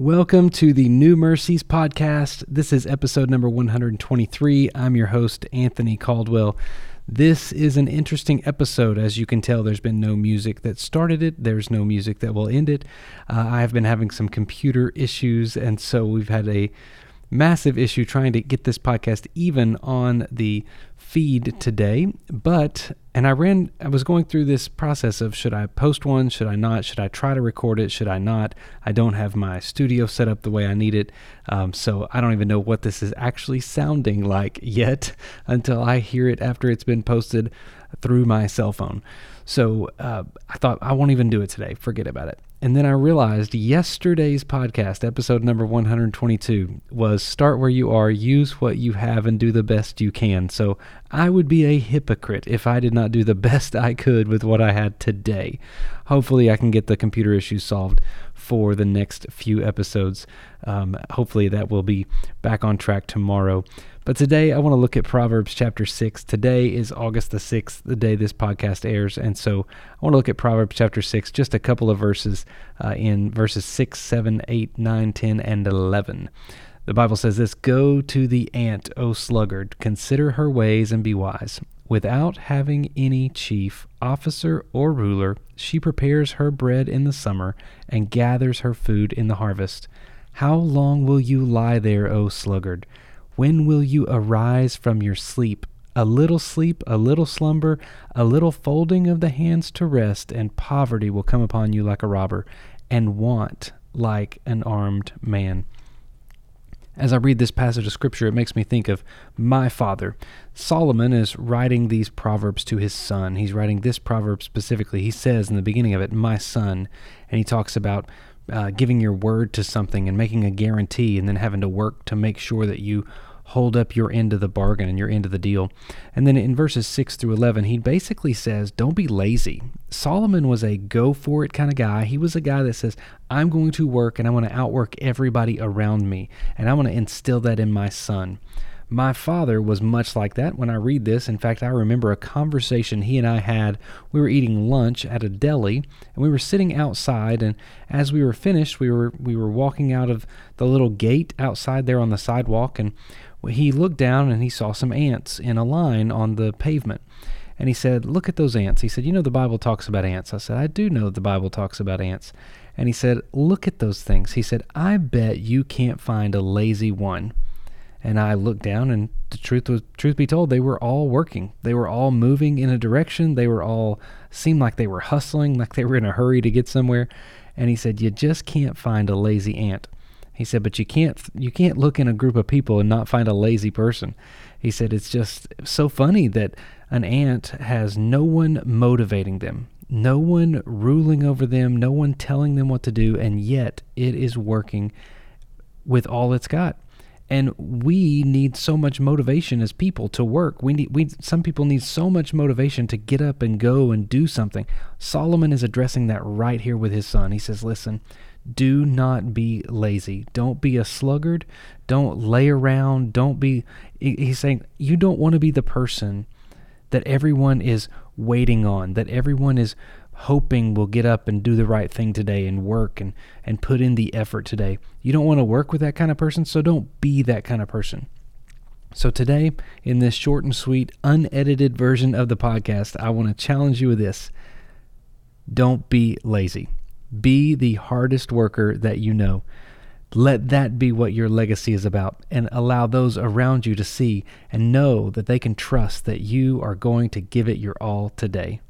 Welcome to the New Mercies Podcast. This is episode number 123. I'm your host, Anthony Caldwell. This is an interesting episode. As you can tell, there's been no music that started it. There's no music that will end it. I've been having some computer issues, and so we've had a massive issue trying to get this podcast even on the feed today. I was going through this process of should I post one, should I not, should I try to record it, should I not? I don't have my studio set up the way I need it, so I don't even know what this is actually sounding like yet until I hear it after it's been posted through my cell phone. So I thought, I won't even do it today, forget about it. And then I realized yesterday's podcast, episode number 122, was start where you are, use what you have, and do the best you can. So I would be a hypocrite if I did not do the best I could with what I had today. Hopefully I can get the computer issue solved for the next few episodes. Hopefully that will be back on track tomorrow. But today I want to look at Proverbs chapter 6. Today is August the 6th, the day this podcast airs. And so I want to look at Proverbs chapter 6, just a couple of verses in verses 6, 7, 8, 9, 10, and 11. The Bible says this, "Go to the ant, O sluggard, consider her ways and be wise. Without having any chief, officer, or ruler, she prepares her bread in the summer and gathers her food in the harvest. How long will you lie there, O sluggard? When will you arise from your sleep? A little sleep, a little slumber, a little folding of the hands to rest, and poverty will come upon you like a robber, and want like an armed man." As I read this passage of Scripture, it makes me think of my father. Solomon is writing these Proverbs to his son. He's writing this proverb specifically. He says in the beginning of it, "My son," and he talks about giving your word to something and making a guarantee and then having to work to make sure that you hold up your end of the bargain and your end of the deal. And then in verses 6 through 11, he basically says, don't be lazy. Solomon was a go-for-it kind of guy. He was a guy that says, I'm going to work and I'm going to outwork everybody around me, and I want to instill that in my son. My father was much like that when I read this. In fact, I remember a conversation he and I had. We were eating lunch at a deli, and we were sitting outside, and as we were finished, we were walking out of the little gate outside there on the sidewalk, and he looked down and he saw some ants in a line on the pavement. And he said, "Look at those ants." He said, "You know the Bible talks about ants." I said, "I do know the Bible talks about ants." And he said, "Look at those things." He said, "I bet you can't find a lazy one." And I looked down, and truth be told, they were all working. They were all moving in a direction. They were all seemed like they were hustling, like they were in a hurry to get somewhere. And he said, "You just can't find a lazy ant." He said, "But you can't look in a group of people and not find a lazy person." He said, "It's just so funny that an ant has no one motivating them, no one ruling over them, no one telling them what to do, and yet it is working with all it's got." And we need so much motivation as people to work. Some people need so much motivation to get up and go and do something. Solomon is addressing that right here with his son. He says, listen, do not be lazy. Don't be a sluggard. Don't lay around. He's saying, you don't want to be the person that everyone is waiting on, that everyone is hoping will get up and do the right thing today and work and put in the effort today. You don't want to work with that kind of person, so don't be that kind of person. So today, in this short and sweet, unedited version of the podcast, I want to challenge you with this. Don't be lazy. Be the hardest worker that you know. Let that be what your legacy is about, and allow those around you to see and know that they can trust that you are going to give it your all today.